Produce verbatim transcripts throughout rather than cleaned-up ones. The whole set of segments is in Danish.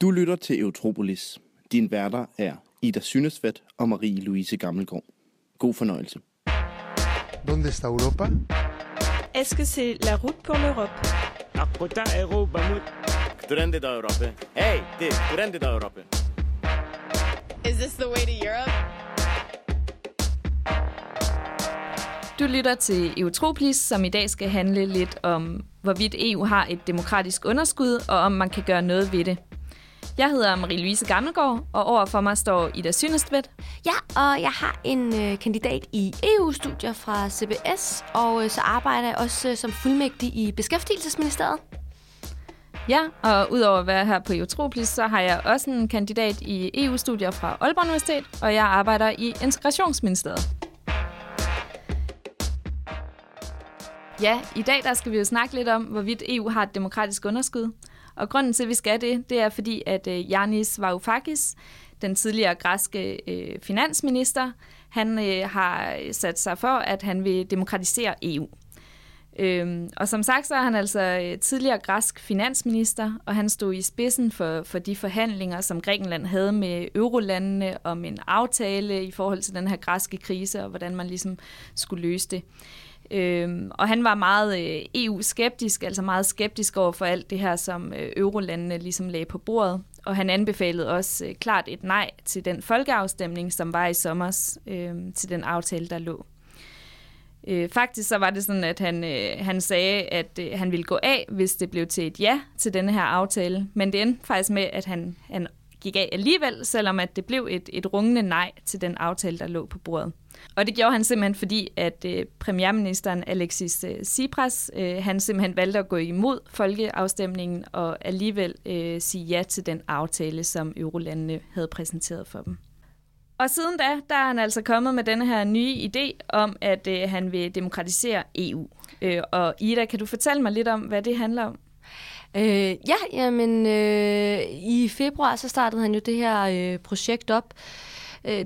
Du lytter til Eutropolis. Din værter er Ida Synesvedt og Marie-Louise Gammelgaard. God fornøjelse. Donde está Europa? Est-ce que c'est la route pour l'Europe? Akkuta Europa mod. Durende da Europa. Hey, det durende da Europa. Is this the way to Europe? Du lytter til Eutropolis, som i dag skal handle lidt om, hvorvidt E U har et demokratisk underskud, og om man kan gøre noget ved det. Jeg hedder Marie-Louise Gammelgaard, og overfor mig står Ida Synesvedt. Ja, og jeg har en øh, kandidat i E U-studier fra C B S, og øh, så arbejder jeg også øh, som fuldmægtig i Beskæftigelsesministeriet. Ja, og udover at være her på Eutropolis, så har jeg også en kandidat i E U-studier fra Aalborg Universitet, og jeg arbejder i Integrationsministeriet. Ja, i dag der skal vi jo snakke lidt om, hvorvidt E U har et demokratisk underskud. Og grunden til, at vi skal det, det er fordi, at øh, Janis Varoufakis, den tidligere græske øh, finansminister, han øh, har sat sig for, at han vil demokratisere E U. Øhm, og som sagt, så er han altså øh, tidligere græsk finansminister, og han stod i spidsen for, for de forhandlinger, som Grækenland havde med eurolandene om en aftale i forhold til den her græske krise, og hvordan man ligesom skulle løse det. Øhm, og han var meget øh, E U-skeptisk, altså meget skeptisk over for alt det her, som øh, eurolandene ligesom lagde på bordet. Og han anbefalede også øh, klart et nej til den folkeafstemning, som var i sommers, øh, til den aftale, der lå. Øh, faktisk så var det sådan, at han, øh, han sagde, at øh, han ville gå af, hvis det blev til et ja til denne her aftale. Men det endte faktisk med, at han, han gik af alligevel, selvom at det blev et, et rungende nej til den aftale, der lå på bordet. Og det gjorde han simpelthen fordi, at øh, premierministeren Alexis Tsipras, øh, han simpelthen valgte at gå imod folkeafstemningen og alligevel øh, sige ja til den aftale, som eurolandene havde præsenteret for dem. Og siden da, der er han altså kommet med denne her nye idé om, at øh, han vil demokratisere E U. Øh, og Ida, kan du fortælle mig lidt om, hvad det handler om? Øh, ja, jamen øh, i februar så startede han jo det her øh, projekt op,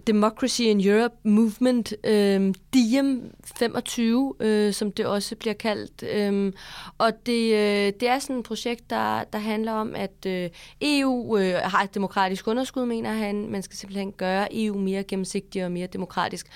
Democracy in Europe Movement, øh, Diem femogtyve, øh, som det også bliver kaldt. Øh, og det, øh, det er sådan et projekt, der, der handler om, at øh, E U øh, har et demokratisk underskud, mener han. Man skal simpelthen gøre E U mere gennemsigtig og mere demokratisk.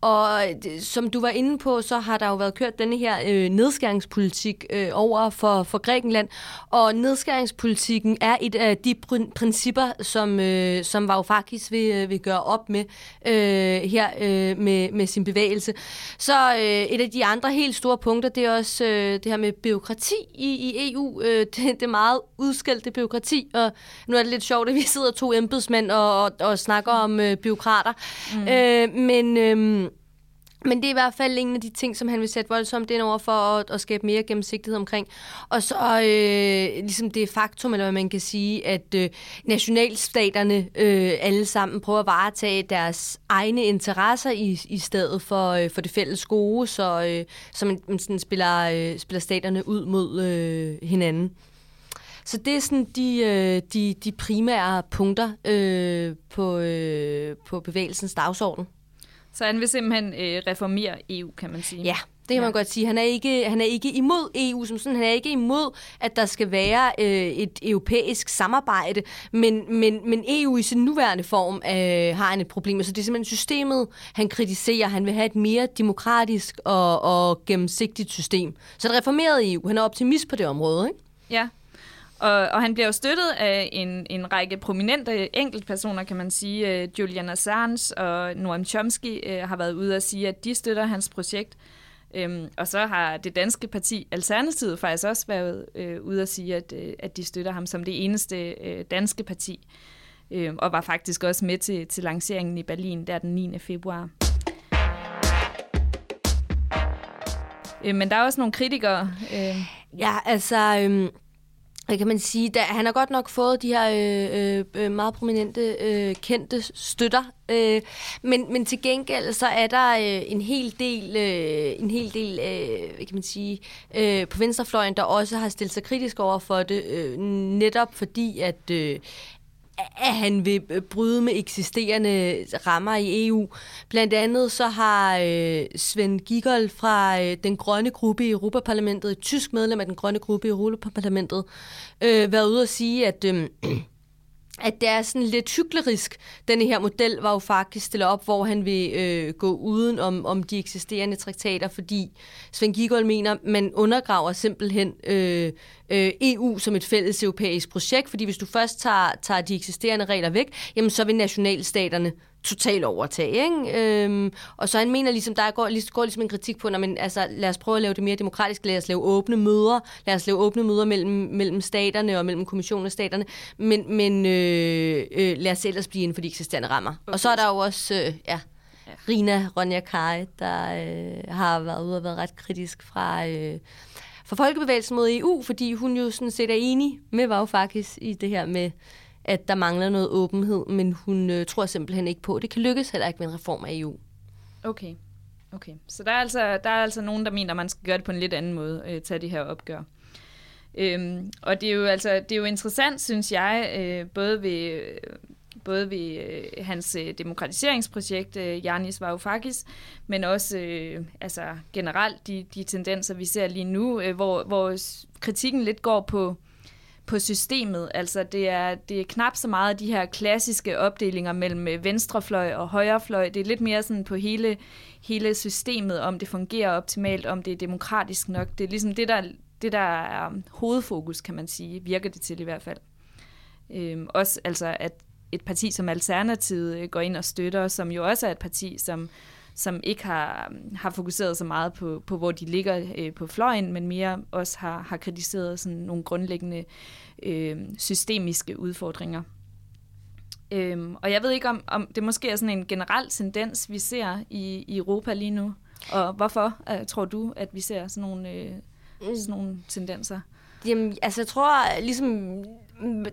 Og det, som du var inde på, så har der jo været kørt denne her øh, nedskæringspolitik øh, over for, for Grækenland. Og nedskæringspolitikken er et af de pr- principper, som, øh, som Varoufakis vil, øh, vil gøre op med øh, her øh, med, med sin bevægelse. Så øh, et af de andre helt store punkter, det er også øh, det her med bureaukrati i, i E U. Øh, det, det er meget udskældte bureaukrati, og nu er det lidt sjovt, at vi sidder to embedsmænd og, og, og snakker om øh, bureaukrater. Mm. Øh, men øh, Men det er i hvert fald en af de ting, som han vil sætte voldsomt ind over for at, at skabe mere gennemsigtighed omkring. Og så øh, ligesom det faktum, eller hvad man kan sige, at øh, nationalstaterne øh, alle sammen prøver at varetage deres egne interesser i, i stedet for, øh, for det fælles gode, så, øh, så man, man sådan spiller, øh, spiller staterne ud mod øh, hinanden. Så det er sådan de, øh, de, de primære punkter øh, på, øh, på bevægelsens dagsorden. Så han vil simpelthen øh, reformere E U, kan man sige. Ja, det kan man ja. godt sige. Han er, ikke, han er ikke imod E U som sådan. Han er ikke imod, at der skal være øh, et europæisk samarbejde. Men, men, men E U i sin nuværende form øh, har han et problem. Så det er simpelthen systemet, han kritiserer. Han vil have et mere demokratisk og, og gennemsigtigt system. Så det reformerede E U. Han er optimist på det område, ikke? Ja. Og, og han bliver jo støttet af en, en række prominente enkeltpersoner, kan man sige. Julian Assange og Noam Chomsky øh, har været ude og sige, at de støtter hans projekt. Øhm, og så har det danske parti Alternativet faktisk også været øh, ude og sige, at, øh, at de støtter ham som det eneste øh, danske parti. Øh, og var faktisk også med til, til lanceringen i Berlin der den niende februar. Øh, men der er også nogle kritikere. Øh. Ja, altså... Øh... kan man sige, da han har godt nok fået de her øh, øh, meget prominente, øh, kendte støtter, øh, men, men til gengæld så er der øh, en hel del, øh, en hel del øh, kan man sige, øh, på venstrefløjen, der også har stillet sig kritisk over for det, øh, netop fordi, at øh, at han vil bryde med eksisterende rammer i E U. Blandt andet så har øh, Sven Giegold fra øh, Den Grønne Gruppe i Europaparlamentet, et tysk medlem af Den Grønne Gruppe i Europaparlamentet, øh, været ude at sige, at... Øh, at det er sådan lidt hyklerisk, denne her model Varoufakis stiller op, hvor han vil øh, gå uden om, om de eksisterende traktater, fordi Sven Giegold mener, man undergraver simpelthen øh, øh, E U som et fælles europæisk projekt, fordi hvis du først tager, tager de eksisterende regler væk, jamen så vil nationalstaterne totalt overtage, ikke? Øhm, og så han mener ligesom, der går, går ligesom en kritik på, når man, altså, lad os prøve at lave det mere demokratisk, lad os lave åbne møder, lad os lave åbne møder mellem, mellem staterne og mellem kommissionen og staterne, men, men øh, øh, lad os ellers blive inden for de eksisterende rammer. Okay. Og så er der jo også øh, ja, Rina Ronja Kaj, der øh, har været ude og været ret kritisk fra, øh, fra Folkebevægelsen mod E U, fordi hun jo sådan set er enig med Varoufakis i det her med at der mangler noget åbenhed, men hun øh, tror simpelthen ikke på, det kan lykkes heller ikke med en reform af E U. Okay, okay. Så der er altså, der er altså nogen, der mener, man skal gøre det på en lidt anden måde, øh, tage de her opgør. Øhm, og det er jo altså, det er jo interessant, synes jeg, øh, både ved både ved øh, hans øh, demokratiseringsprojekt, øh, Janis Varoufakis, men også øh, altså generelt de de tendenser, vi ser lige nu, øh, hvor hvor kritikken lidt går på på systemet, altså det er, det er knap så meget de her klassiske opdelinger mellem venstrefløj og højrefløj, det er lidt mere sådan på hele, hele systemet, om det fungerer optimalt, om det er demokratisk nok, det er ligesom det, der, det der er hovedfokus, kan man sige, virker det til i hvert fald. Øhm, også altså, at et parti som Alternativet går ind og støtter, som jo også er et parti, som, som ikke har, har fokuseret så meget på, på hvor de ligger øh, på fløjen, men mere også har, har kritiseret sådan nogle grundlæggende øh, systemiske udfordringer. Øhm, og jeg ved ikke, om, om det måske er sådan en generel tendens, vi ser i, i Europa lige nu, og hvorfor øh, tror du, at vi ser sådan nogle, øh, sådan nogle tendenser? Jamen, altså jeg tror, ligesom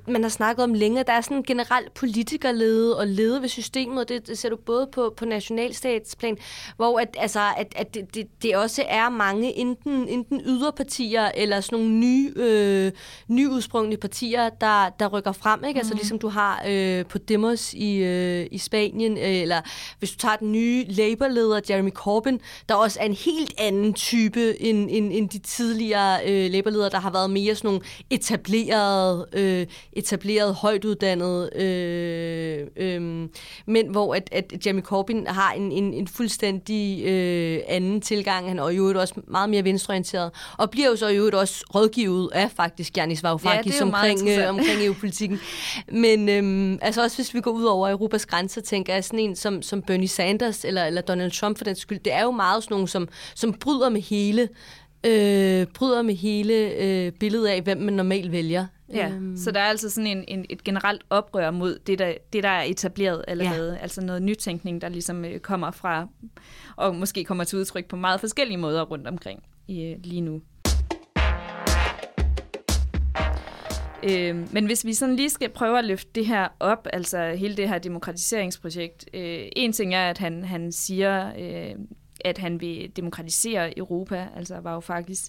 man har snakket om længe, der er sådan generelt politikerlede og lede ved systemet, og det, det ser du både på, på nationalstatsplan, hvor at, altså, at, at det, det, det også er mange enten, enten yderpartier eller sådan nogle nye, øh, nyudsprungne partier, der, der rykker frem, ikke? Altså mm-hmm. ligesom du har øh, på Demos i, øh, i Spanien, øh, eller hvis du tager den nye Labour-leder Jeremy Corbyn, der også er en helt anden type end, end, end de tidligere øh, Labour-ledere, der har været mere sådan nogle etablerede øh, etableret, højt uddannet, øh, øh, men hvor at, at Jeremy Corbyn har en, en, en fuldstændig øh, anden tilgang. Han er jo også meget mere venstreorienteret, og bliver jo så jo også rådgivet af faktisk Janis Varoufakis ja, omkring, øh, omkring E U-politikken. Men øh, altså også hvis vi går ud over Europas grænser, tænker jeg, sådan en som, som Bernie Sanders eller, eller Donald Trump for den skyld, det er jo meget sådan nogle, som, som bryder med hele, øh, bryder med hele øh, billedet af, hvem man normalt vælger. Ja, mm. Så der er altså sådan en, en, et generelt oprør mod det, der, det, der er etableret allerede. Ja. Altså noget nytænkning, der ligesom kommer fra, og måske kommer til udtryk på meget forskellige måder rundt omkring i, lige nu. Øh, men hvis vi sådan lige skal prøve at løfte det her op, altså hele det her demokratiseringsprojekt. Øh, en ting er, at han, han siger, øh, at han vil demokratisere Europa, altså var jo faktisk...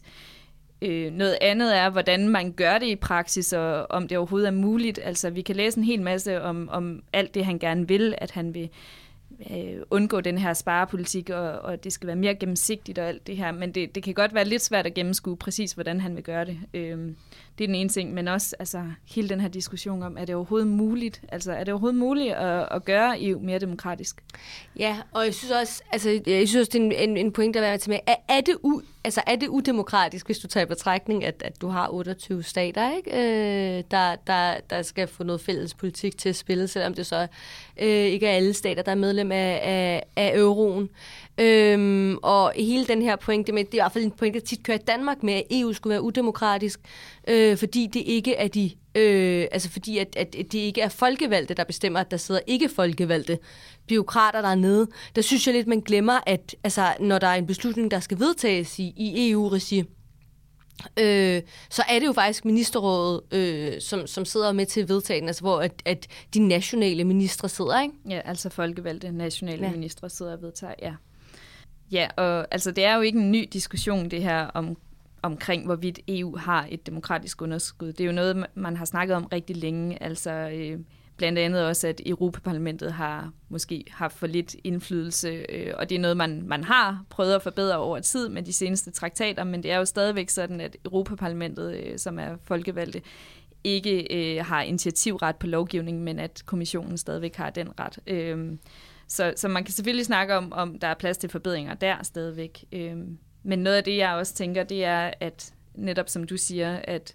Noget andet er, hvordan man gør det i praksis, og om det overhovedet er muligt. Altså, vi kan læse en hel masse om, om alt det, han gerne vil, at han vil øh, undgå den her sparepolitik, og, og det skal være mere gennemsigtigt og alt det her. Men det, det kan godt være lidt svært at gennemskue præcis, hvordan han vil gøre det. Øh, det er den ene ting, men også altså, hele den her diskussion om, er det overhovedet muligt? Altså, er det overhovedet muligt at, at gøre E U mere demokratisk? Ja, og jeg synes også, altså, jeg synes også det er en, en, en point, der er til med, er, er det ud? Altså, er det udemokratisk, hvis du tager i betragtning, at, at du har otteogtyve stater, ikke? Øh, der, der, der skal få noget fælles politik til at spille, selvom det så øh, ikke er alle stater, der er medlem af, af, af euroen. Øhm, og hele den her pointe, med, det er i hvert fald en pointe, der tit kører i Danmark med, at E U skulle være udemokratisk, øh, fordi det ikke er de... Øh, altså fordi, at, at det ikke er folkevalgte, der bestemmer, at der sidder ikke folkevalgte bureaukrater dernede. Der synes jeg lidt, man glemmer, at altså, når der er en beslutning, der skal vedtages i, i E U-regi, øh, så er det jo faktisk ministerrådet, øh, som, som sidder med til vedtagen, altså hvor at, at de nationale ministre sidder, ikke? Ja, altså folkevalgte nationale ja. ministre sidder og vedtager, ja. Ja, og altså det er jo ikke en ny diskussion, det her om omkring, hvorvidt E U har et demokratisk underskud. Det er jo noget, man har snakket om rigtig længe, altså øh, blandt andet også, at Europaparlamentet har måske haft for lidt indflydelse, øh, og det er noget, man, man har prøvet at forbedre over tid med de seneste traktater, men det er jo stadigvæk sådan, at Europaparlamentet, øh, som er folkevalgte, ikke øh, har initiativret på lovgivningen, men at kommissionen stadigvæk har den ret. Øh, så, så man kan selvfølgelig snakke om, om der er plads til forbedringer der stadigvæk. Øh, men noget af det, jeg også tænker, det er, at netop som du siger, at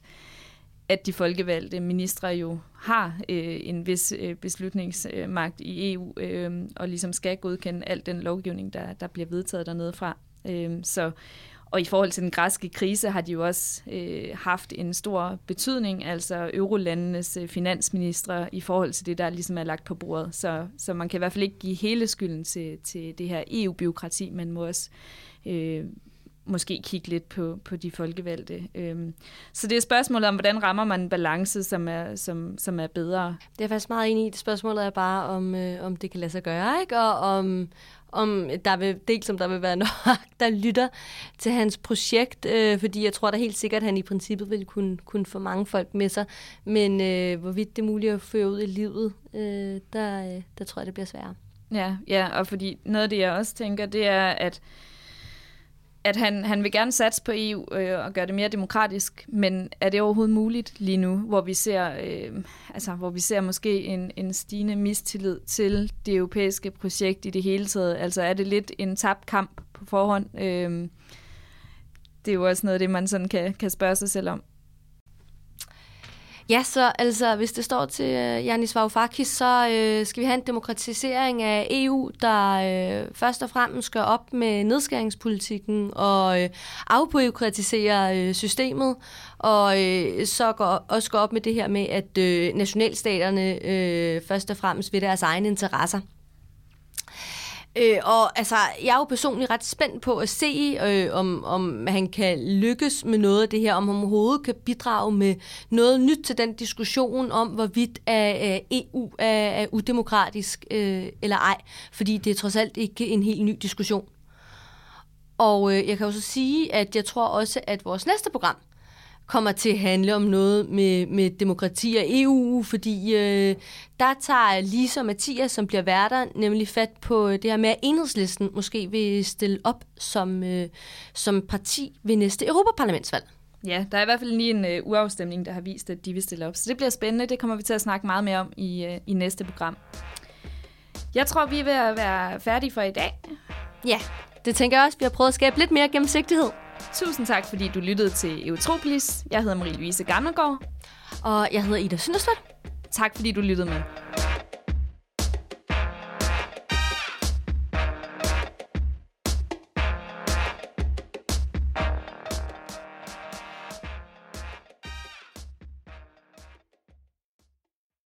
at de folkevalgte ministre jo har øh, en vis øh, beslutningsmagt i E U, øh, og ligesom skal godkende al den lovgivning, der, der bliver vedtaget dernede fra. Øh, så, og i forhold til den græske krise har de jo også øh, haft en stor betydning, altså eurolandenes øh, finansministre i forhold til det, der ligesom er lagt på bordet. Så, så man kan i hvert fald ikke give hele skylden til, til det her E U-bureaukrati, man må også... Øh, måske kigge lidt på, på de folkevalgte. Øhm, så det er spørgsmålet om, hvordan rammer man en balance, som er, som, som er bedre? Det er faktisk meget enig i. Det spørgsmålet er bare, om, øh, om det kan lade sig gøre, ikke? Og om, om der vil, dels om der vil være nok, der lytter til hans projekt, øh, fordi jeg tror da helt sikkert, at han i princippet ville kunne, kunne få mange folk med sig. Men øh, hvorvidt det er muligt at føre ud i livet, øh, der, øh, der tror jeg, det bliver sværere. Ja, ja, og fordi noget af det, jeg også tænker, det er, at at han, han vil gerne satse på E U øh, og gøre det mere demokratisk, men er det overhovedet muligt lige nu, hvor vi ser, øh, altså, hvor vi ser måske en, en stigende mistillid til det europæiske projekt i det hele taget? Altså er det lidt en tabt kamp på forhånd? Øh, det er jo også noget af det, man sådan kan, kan spørge sig selv om. Ja, så altså, hvis det står til øh, Janis Varoufakis, så øh, skal vi have en demokratisering af E U, der øh, først og fremmest gør op med nedskæringspolitikken og øh, afbureaukratiserer øh, systemet, og øh, så går, også går op med det her med, at øh, nationalstaterne øh, først og fremmest vil deres egne interesser. Øh, og altså, jeg er jo personligt ret spændt på at se, øh, om, om han kan lykkes med noget af det her, om han overhovedet kan bidrage med noget nyt til den diskussion om, hvorvidt er, øh, E U er, er udemokratisk øh, eller ej, fordi det er trods alt ikke en helt ny diskussion. Og øh, jeg kan jo så sige, at jeg tror også, at vores næste program kommer til at handle om noget med, med demokrati og E U, fordi øh, der tager Lise og Mathias, som bliver værter, nemlig fat på det her med, at Enhedslisten måske vil stille op som, øh, som parti ved næste Europaparlamentsvalg. Ja, der er i hvert fald lige en øh, uafstemning, der har vist, at de vil stille op. Så det bliver spændende, det kommer vi til at snakke meget mere om i, øh, i næste program. Jeg tror, vi er ved at være færdige for i dag. Ja, det tænker jeg også. Vi har prøvet at skabe lidt mere gennemsigtighed. Tusind tak, fordi du lyttede til Eutropolis. Jeg hedder Marie-Louise Gammelgaard. Og jeg hedder Ida Synderslund. Tak, fordi du lyttede med.